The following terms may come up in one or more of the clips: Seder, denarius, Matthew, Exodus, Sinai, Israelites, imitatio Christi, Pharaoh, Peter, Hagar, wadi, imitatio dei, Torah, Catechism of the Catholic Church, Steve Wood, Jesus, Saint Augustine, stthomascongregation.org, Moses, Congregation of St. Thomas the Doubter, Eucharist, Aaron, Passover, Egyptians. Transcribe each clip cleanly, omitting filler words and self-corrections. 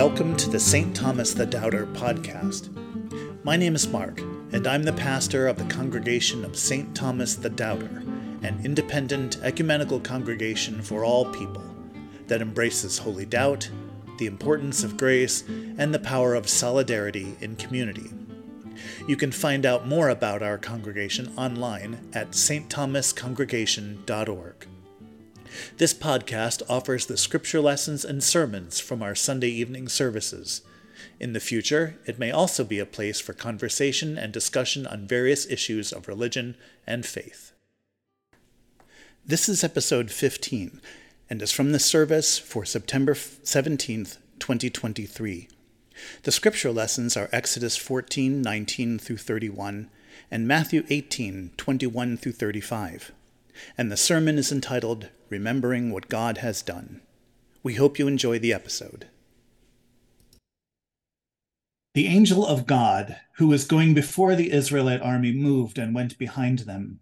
Welcome to the St. Thomas the Doubter podcast. My name is Mark, and I'm the pastor of the Congregation of St. Thomas the Doubter, an independent ecumenical congregation for all people that embraces holy doubt, the importance of grace, and the power of solidarity in community. You can find out more about our congregation online at stthomascongregation.org. This podcast offers the scripture lessons and sermons from our Sunday evening services. In the future, it may also be a place for conversation and discussion on various issues of religion and faith. This is episode 15, and is from the service for September 17th, 2023. The scripture lessons are Exodus 14:19–31, and Matthew 18:21–35. And the sermon is entitled, Remembering What God Has Done. We hope you enjoy the episode. The angel of God, who was going before the Israelite army, moved and went behind them.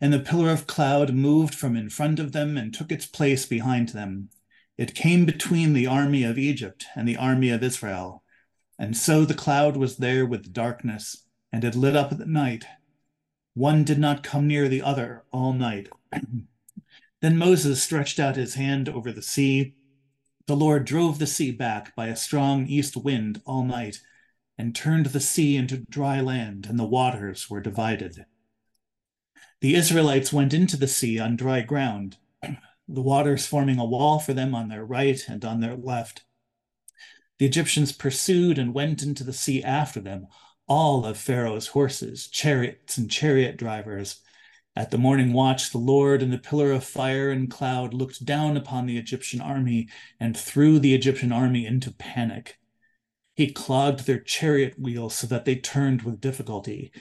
And the pillar of cloud moved from in front of them and took its place behind them. It came between the army of Egypt and the army of Israel. And so the cloud was there with darkness, and it lit up the night. One did not come near the other all night. Then Moses stretched out his hand over the sea. The Lord drove the sea back by a strong east wind all night, and turned the sea into dry land, and the waters were divided. The Israelites went into the sea on dry ground, the waters forming a wall for them on their right and on their left. The Egyptians pursued and went into the sea after them, all of Pharaoh's horses, chariots, and chariot drivers. At the morning watch, the Lord in the pillar of fire and cloud looked down upon the Egyptian army and threw the Egyptian army into panic. He clogged their chariot wheels so that they turned with difficulty.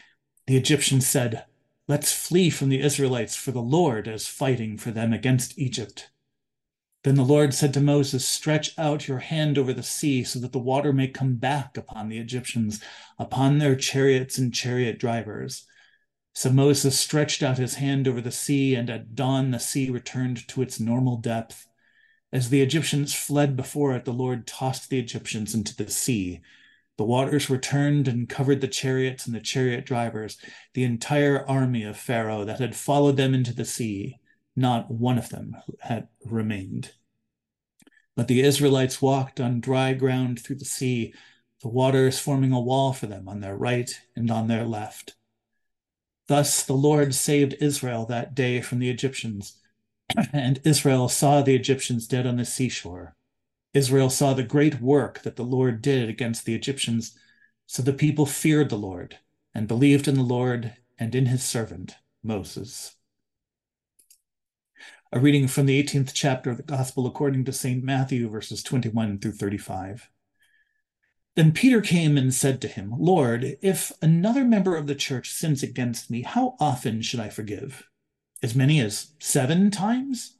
The Egyptians said, "Let's flee from the Israelites, for the Lord is fighting for them against Egypt." Then the Lord said to Moses, "Stretch out your hand over the sea so that the water may come back upon the Egyptians, upon their chariots and chariot drivers." So Moses stretched out his hand over the sea, and at dawn the sea returned to its normal depth. As the Egyptians fled before it, the Lord tossed the Egyptians into the sea. The waters returned and covered the chariots and the chariot drivers, the entire army of Pharaoh that had followed them into the sea. Not one of them had remained. But the Israelites walked on dry ground through the sea, the waters forming a wall for them on their right and on their left. Thus the Lord saved Israel that day from the Egyptians, and Israel saw the Egyptians dead on the seashore. Israel saw the great work that the Lord did against the Egyptians, so the people feared the Lord and believed in the Lord and in his servant Moses. A reading from the 18th chapter of the Gospel according to St. Matthew, verses 21–35. Then Peter came and said to him, "Lord, if another member of the church sins against me, how often should I forgive? As many as 7 times?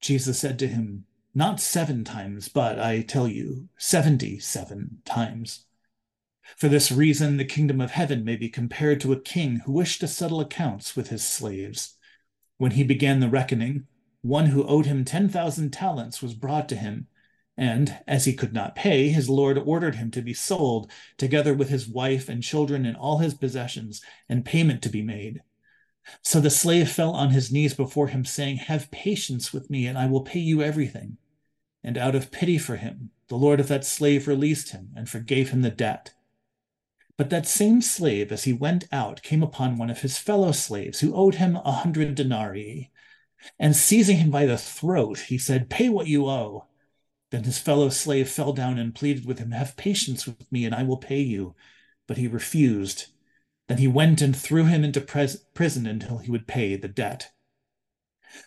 Jesus said to him, "Not 7 times, but I tell you, 77 times. For this reason, the kingdom of heaven may be compared to a king who wished to settle accounts with his slaves. When he began the reckoning, one who owed him 10,000 talents was brought to him, and, as he could not pay, his lord ordered him to be sold, together with his wife and children and all his possessions, and payment to be made. So the slave fell on his knees before him, saying, 'Have patience with me, and I will pay you everything.' And out of pity for him, the lord of that slave released him and forgave him the debt. But that same slave, as he went out, came upon one of his fellow slaves who owed him 100 denarii. And seizing him by the throat, he said, 'Pay what you owe.' Then his fellow slave fell down and pleaded with him, 'Have patience with me, and I will pay you.' But he refused. Then he went and threw him into prison until he would pay the debt.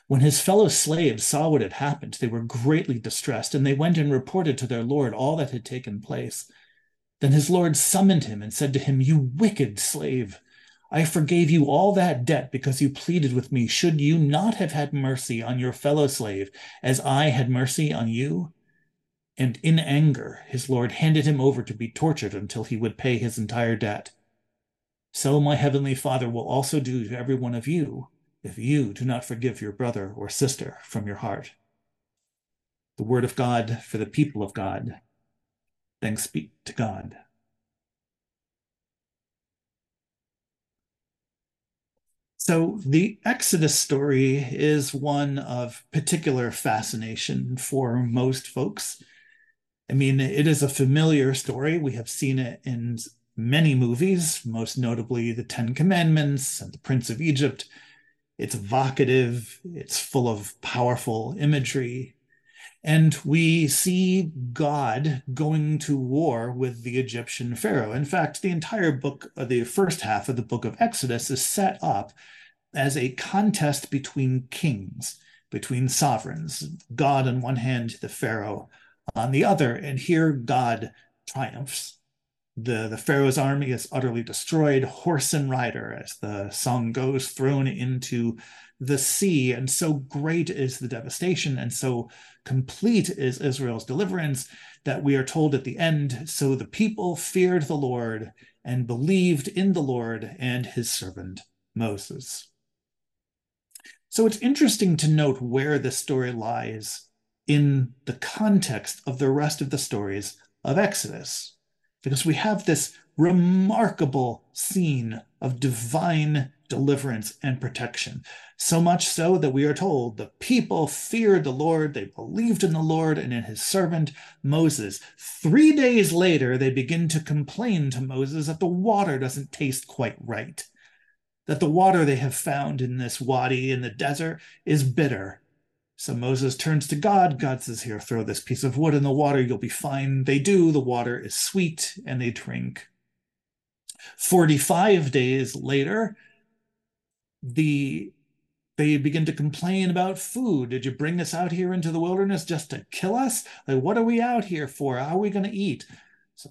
When his fellow slaves saw what had happened, they were greatly distressed, and they went and reported to their lord all that had taken place. Then his lord summoned him and said to him, 'You wicked slave, I forgave you all that debt because you pleaded with me. Should you not have had mercy on your fellow slave as I had mercy on you?' And in anger, his lord handed him over to be tortured until he would pay his entire debt. So my heavenly Father will also do to every one of you if you do not forgive your brother or sister from your heart." The word of God for the people of God. Thanks be to God. So the Exodus story is one of particular fascination for most folks. I mean, it is a familiar story. We have seen it in many movies, most notably the Ten Commandments and the Prince of Egypt. It's evocative, it's full of powerful imagery. And we see God going to war with the Egyptian Pharaoh. In fact, the entire book, the first half of the book of Exodus, is set up as a contest between kings, between sovereigns. God on one hand, the Pharaoh on the other. And here God triumphs. The Pharaoh's army is utterly destroyed, horse and rider, as the song goes, thrown into the sea. And so great is the devastation, and so complete is Israel's deliverance, that we are told at the end, so the people feared the Lord and believed in the Lord and his servant Moses. So it's interesting to note where this story lies in the context of the rest of the stories of Exodus, because we have this remarkable scene of divine deliverance and protection. So much so that we are told the people feared the Lord, they believed in the Lord and in his servant Moses. 3 days later, they begin to complain to Moses that the water doesn't taste quite right, that the water they have found in this wadi in the desert is bitter. So Moses turns to God. God says, here, throw this piece of wood in the water, you'll be fine. They do. The water is sweet and they drink. 45 days later, they begin to complain about food. Did you bring us out here into the wilderness just to kill us? Like, what are we out here for? How are we going to eat? So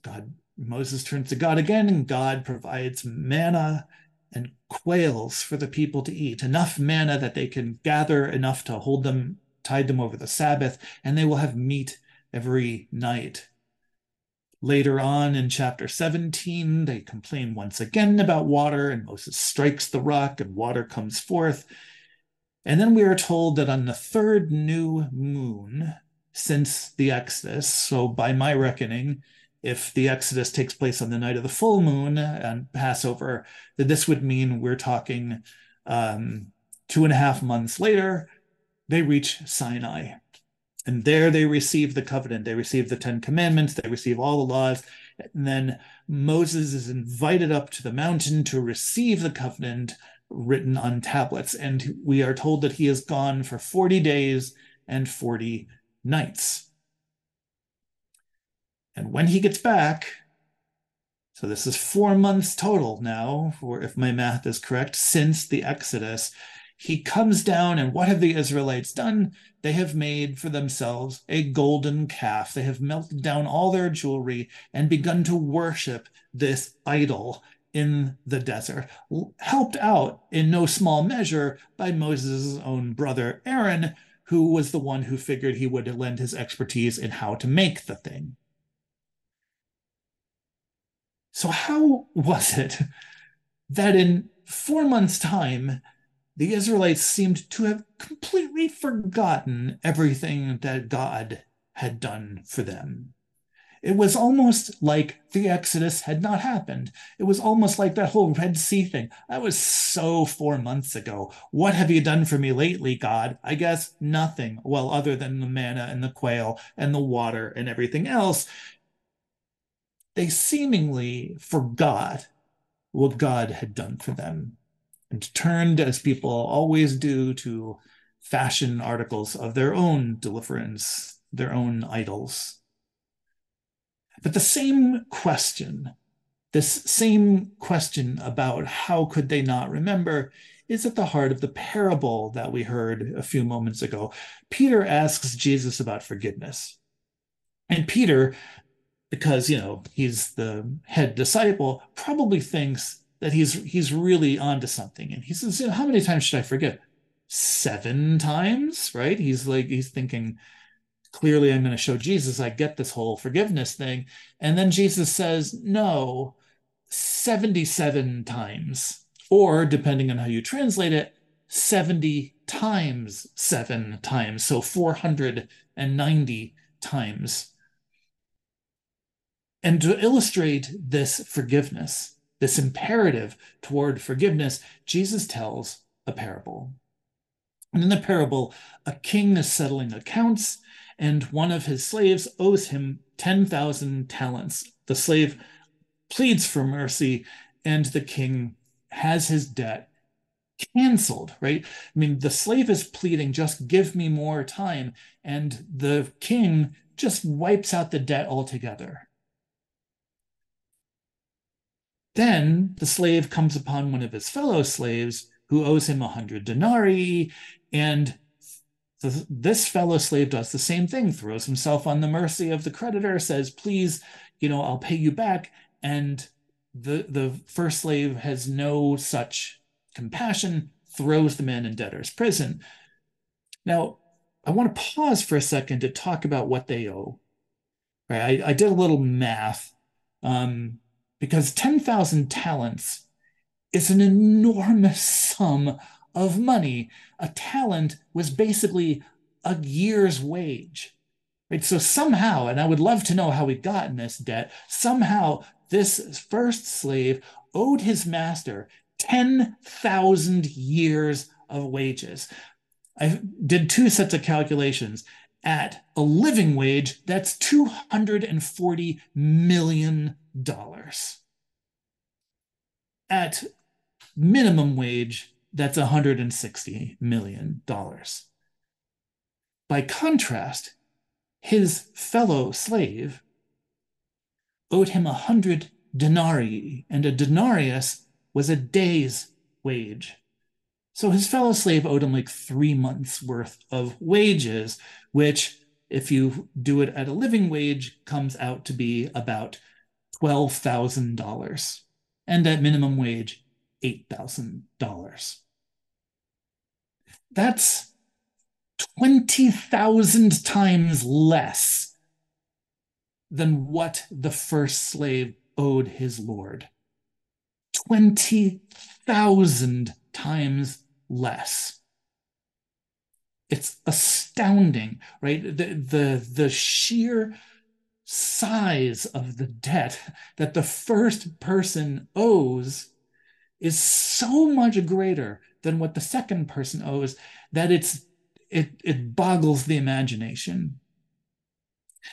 Moses turns to God again, and God provides manna and quails for the people to eat, enough manna that they can gather enough to hold them, tide them over the Sabbath, and they will have meat every night. Later on in chapter 17, they complain once again about water, and Moses strikes the rock and water comes forth. And then we are told that on the third new moon since the Exodus, so by my reckoning, if the Exodus takes place on the night of the full moon and Passover, that this would mean we're talking 2.5 months later, they reach Sinai. And there they receive the covenant, they receive the Ten Commandments, they receive all the laws. And then Moses is invited up to the mountain to receive the covenant written on tablets. And we are told that he is gone for 40 days and 40 nights. And when he gets back, so this is 4 months total now, or if my math is correct, since the Exodus, he comes down, and what have the Israelites done? They have made for themselves a golden calf. They have melted down all their jewelry and begun to worship this idol in the desert, helped out in no small measure by Moses' own brother Aaron, who was the one who figured he would lend his expertise in how to make the thing. So how was it that in 4 months' time, the Israelites seemed to have completely forgotten everything that God had done for them? It was almost like the Exodus had not happened. It was almost like that whole Red Sea thing. That was so 4 months ago. What have you done for me lately, God? I guess nothing. Well, other than the manna and the quail and the water and everything else. They seemingly forgot what God had done for them, and turned, as people always do, to fashion articles of their own deliverance, their own idols. But the same question, about how could they not remember, is at the heart of the parable that we heard a few moments ago. Peter asks Jesus about forgiveness. And Peter, because, you know, he's the head disciple, probably thinks that he's really onto something. And he says, how many times should I forgive? 7 times, right? He's thinking, clearly I'm going to show Jesus I get this whole forgiveness thing. And then Jesus says, no, 77 times, or depending on how you translate it, 70 times 7 times. So 490 times. And to illustrate this forgiveness, this imperative toward forgiveness, Jesus tells a parable. And in the parable, a king is settling accounts, and one of his slaves owes him 10,000 talents. The slave pleads for mercy, and the king has his debt canceled, right? I mean, the slave is pleading, just give me more time, and the king just wipes out the debt altogether. Then the slave comes upon one of his fellow slaves who owes him 100 denarii, and this fellow slave does the same thing, throws himself on the mercy of the creditor, says, please, I'll pay you back. And the first slave has no such compassion, throws the man in debtor's prison. Now, I want to pause for a second to talk about what they owe. Right? I did a little math, because 10,000 talents is an enormous sum of money. A talent was basically a year's wage. Right? So somehow, and I would love to know how we got in this debt, somehow this first slave owed his master 10,000 years of wages. I did two sets of calculations. At a living wage, that's $240 million. At minimum wage, that's $160 million. By contrast, his fellow slave owed him 100 denarii, and a denarius was a day's wage. So his fellow slave owed him like 3 months worth of wages, which, if you do it at a living wage, comes out to be about $12,000. And at minimum wage, $8,000. That's 20,000 times less than what the first slave owed his Lord. 20,000 times less. It's astounding, right? The sheer size of the debt that the first person owes is so much greater than what the second person owes that it boggles the imagination.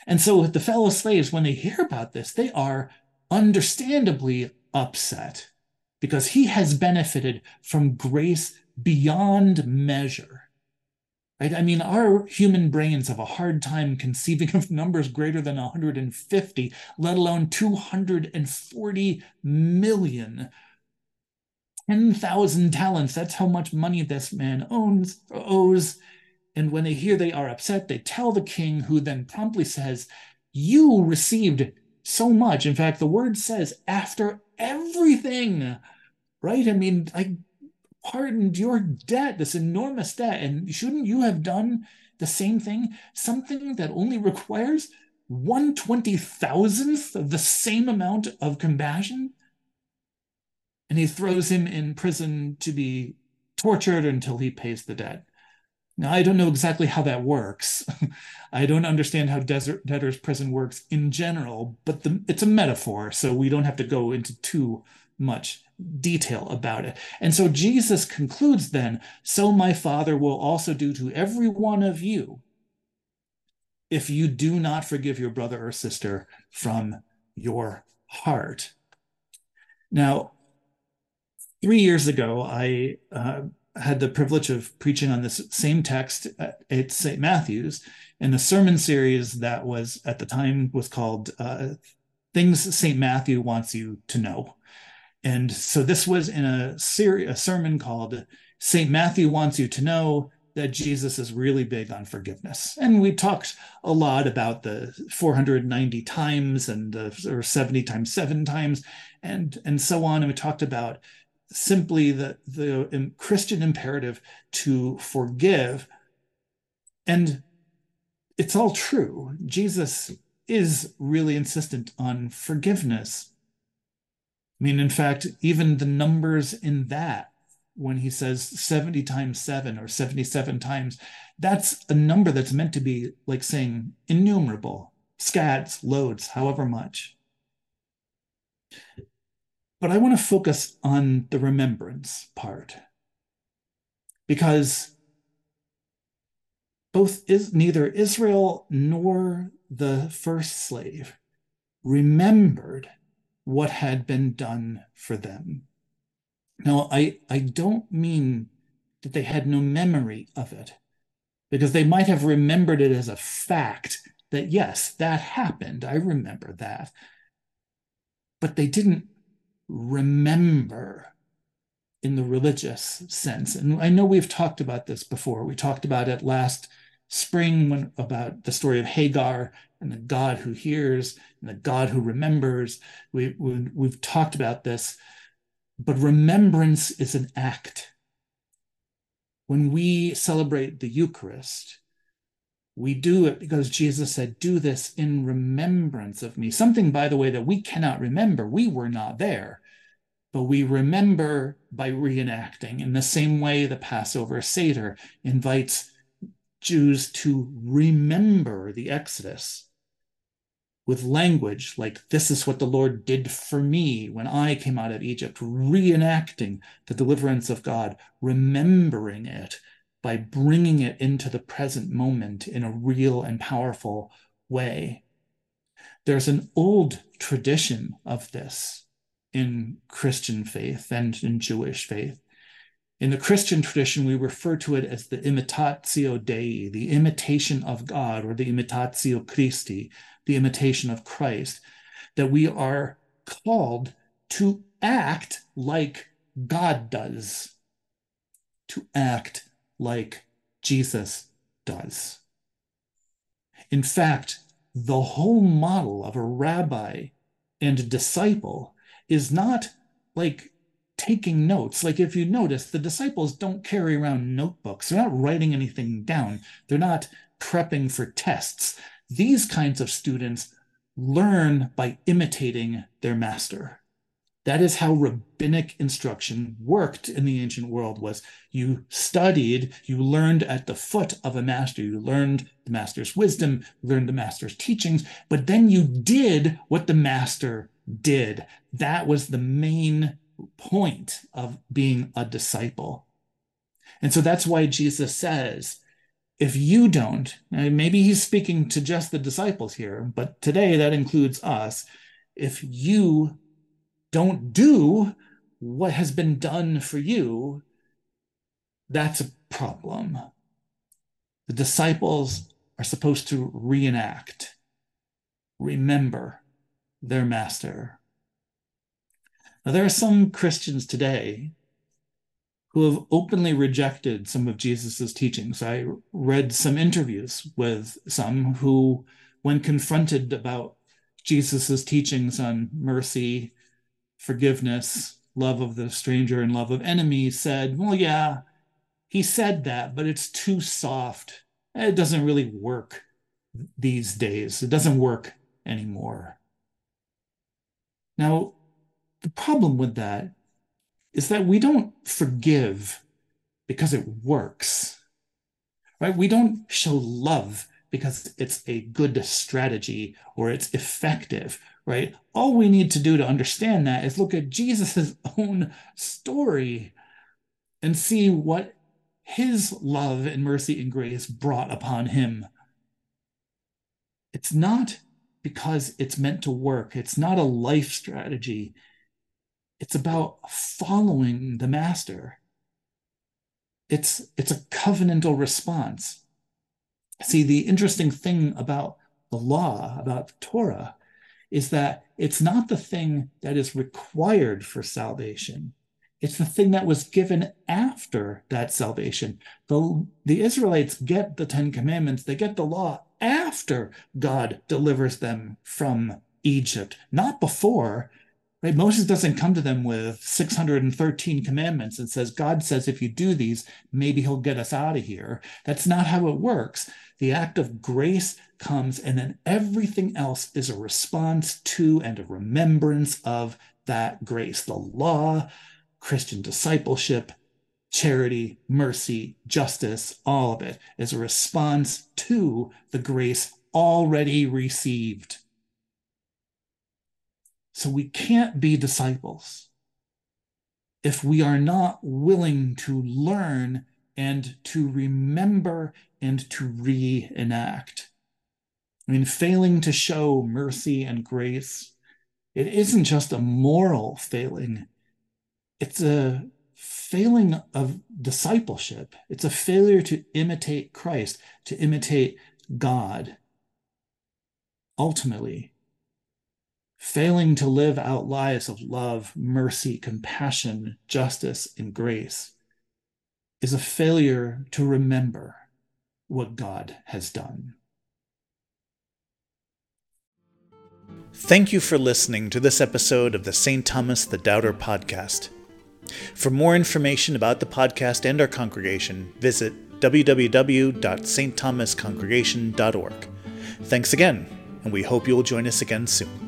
And so with the fellow slaves, when they hear about this, they are understandably upset, because he has benefited from grace beyond measure. Right? I mean, our human brains have a hard time conceiving of numbers greater than 150, let alone 240 million. 10,000 talents, that's how much money this man owes. And when they hear they are upset, they tell the king, who then promptly says, you received so much. In fact, the word says, after everything, right? I mean, I pardoned your debt, this enormous debt, and shouldn't you have done the same thing? Something that only requires 1/20,000th of the same amount of compassion? And he throws him in prison to be tortured until he pays the debt. Now, I don't know exactly how that works. I don't understand how debtor's prison works in general, but it's a metaphor, so we don't have to go into too much detail about it. And so Jesus concludes then, so my Father will also do to every one of you if you do not forgive your brother or sister from your heart. Now, 3 years ago, I had the privilege of preaching on this same text at St. Matthew's in a sermon series that was, at the time, was called Things St. Matthew Wants You to Know. And so this was in a sermon called St. Matthew Wants You to Know that Jesus is really big on forgiveness. And we talked a lot about the 490 times and or 70 times, 7 times, and so on. And we talked about simply the Christian imperative to forgive. And it's all true. Jesus is really insistent on forgiveness. I mean, in fact, even the numbers in that, when he says 70 times 7 or 77 times, that's a number that's meant to be like saying innumerable, scads, loads, however much. But I want to focus on the remembrance part, because neither Israel nor the first slave remembered what had been done for them. Now, I don't mean that they had no memory of it, because they might have remembered it as a fact that, yes, that happened. I remember that. But they didn't remember in the religious sense. And I know we've talked about this before. We talked about it last spring about the story of Hagar and the God who hears and the God who remembers. We've talked about this, but remembrance is an act. When we celebrate the Eucharist, we do it because Jesus said, do this in remembrance of me. Something, by the way, that we cannot remember. We were not there, but we remember by reenacting. In the same way, the Passover Seder invites Jews to remember the Exodus with language like, this is what the Lord did for me when I came out of Egypt, reenacting the deliverance of God, remembering it by bringing it into the present moment in a real and powerful way. There's an old tradition of this in Christian faith and in Jewish faith. In the Christian tradition, we refer to it as the imitatio dei, the imitation of God, or the imitatio Christi, the imitation of Christ, that we are called to act like God does, to act like Jesus does. In fact, the whole model of a rabbi and a disciple is not like taking notes. Like, if you notice, the disciples don't carry around notebooks. They're not writing anything down. They're not prepping for tests. These kinds of students learn by imitating their master. That is how rabbinic instruction worked in the ancient world. Was you studied, you learned at the foot of a master, you learned the master's wisdom, you learned the master's teachings, but then you did what the master did. That was the main point of being a disciple. And so that's why Jesus says, if you don't, and maybe he's speaking to just the disciples here, but today that includes us, if you don't do what has been done for you, that's a problem. The disciples are supposed to reenact, remember their master. Now, there are some Christians today who have openly rejected some of Jesus's teachings. I read some interviews with some who, when confronted about Jesus's teachings on mercy, forgiveness, love of the stranger, and love of enemies, said, well, yeah, he said that, but it's too soft. It doesn't really work these days. It doesn't work anymore. Now, the problem with that is that we don't forgive because it works, right? We don't show love because it's a good strategy or it's effective, right? All we need to do to understand that is look at Jesus's own story and see what his love and mercy and grace brought upon him. It's not because it's meant to work. It's not a life strategy. It's about following the master. It's a covenantal response. See, the interesting thing about the law, about the Torah, is that it's not the thing that is required for salvation. It's the thing that was given after that salvation. The Israelites get the Ten Commandments, they get the law after God delivers them from Egypt, not before. Right? Moses doesn't come to them with 613 commandments and says, God says, if you do these, maybe he'll get us out of here. That's not how it works. The act of grace comes, and then everything else is a response to and a remembrance of that grace. The law, Christian discipleship, charity, mercy, justice, all of it is a response to the grace already received. So we can't be disciples if we are not willing to learn and to remember and to reenact. I mean, failing to show mercy and grace, it isn't just a moral failing. It's a failing of discipleship. It's a failure to imitate Christ, to imitate God. Ultimately, failing to live out lives of love, mercy, compassion, justice, and grace is a failure to remember what God has done. Thank you for listening to this episode of the St. Thomas the Doubter podcast. For more information about the podcast and our congregation, visit www.stthomascongregation.org. Thanks again, and we hope you will join us again soon.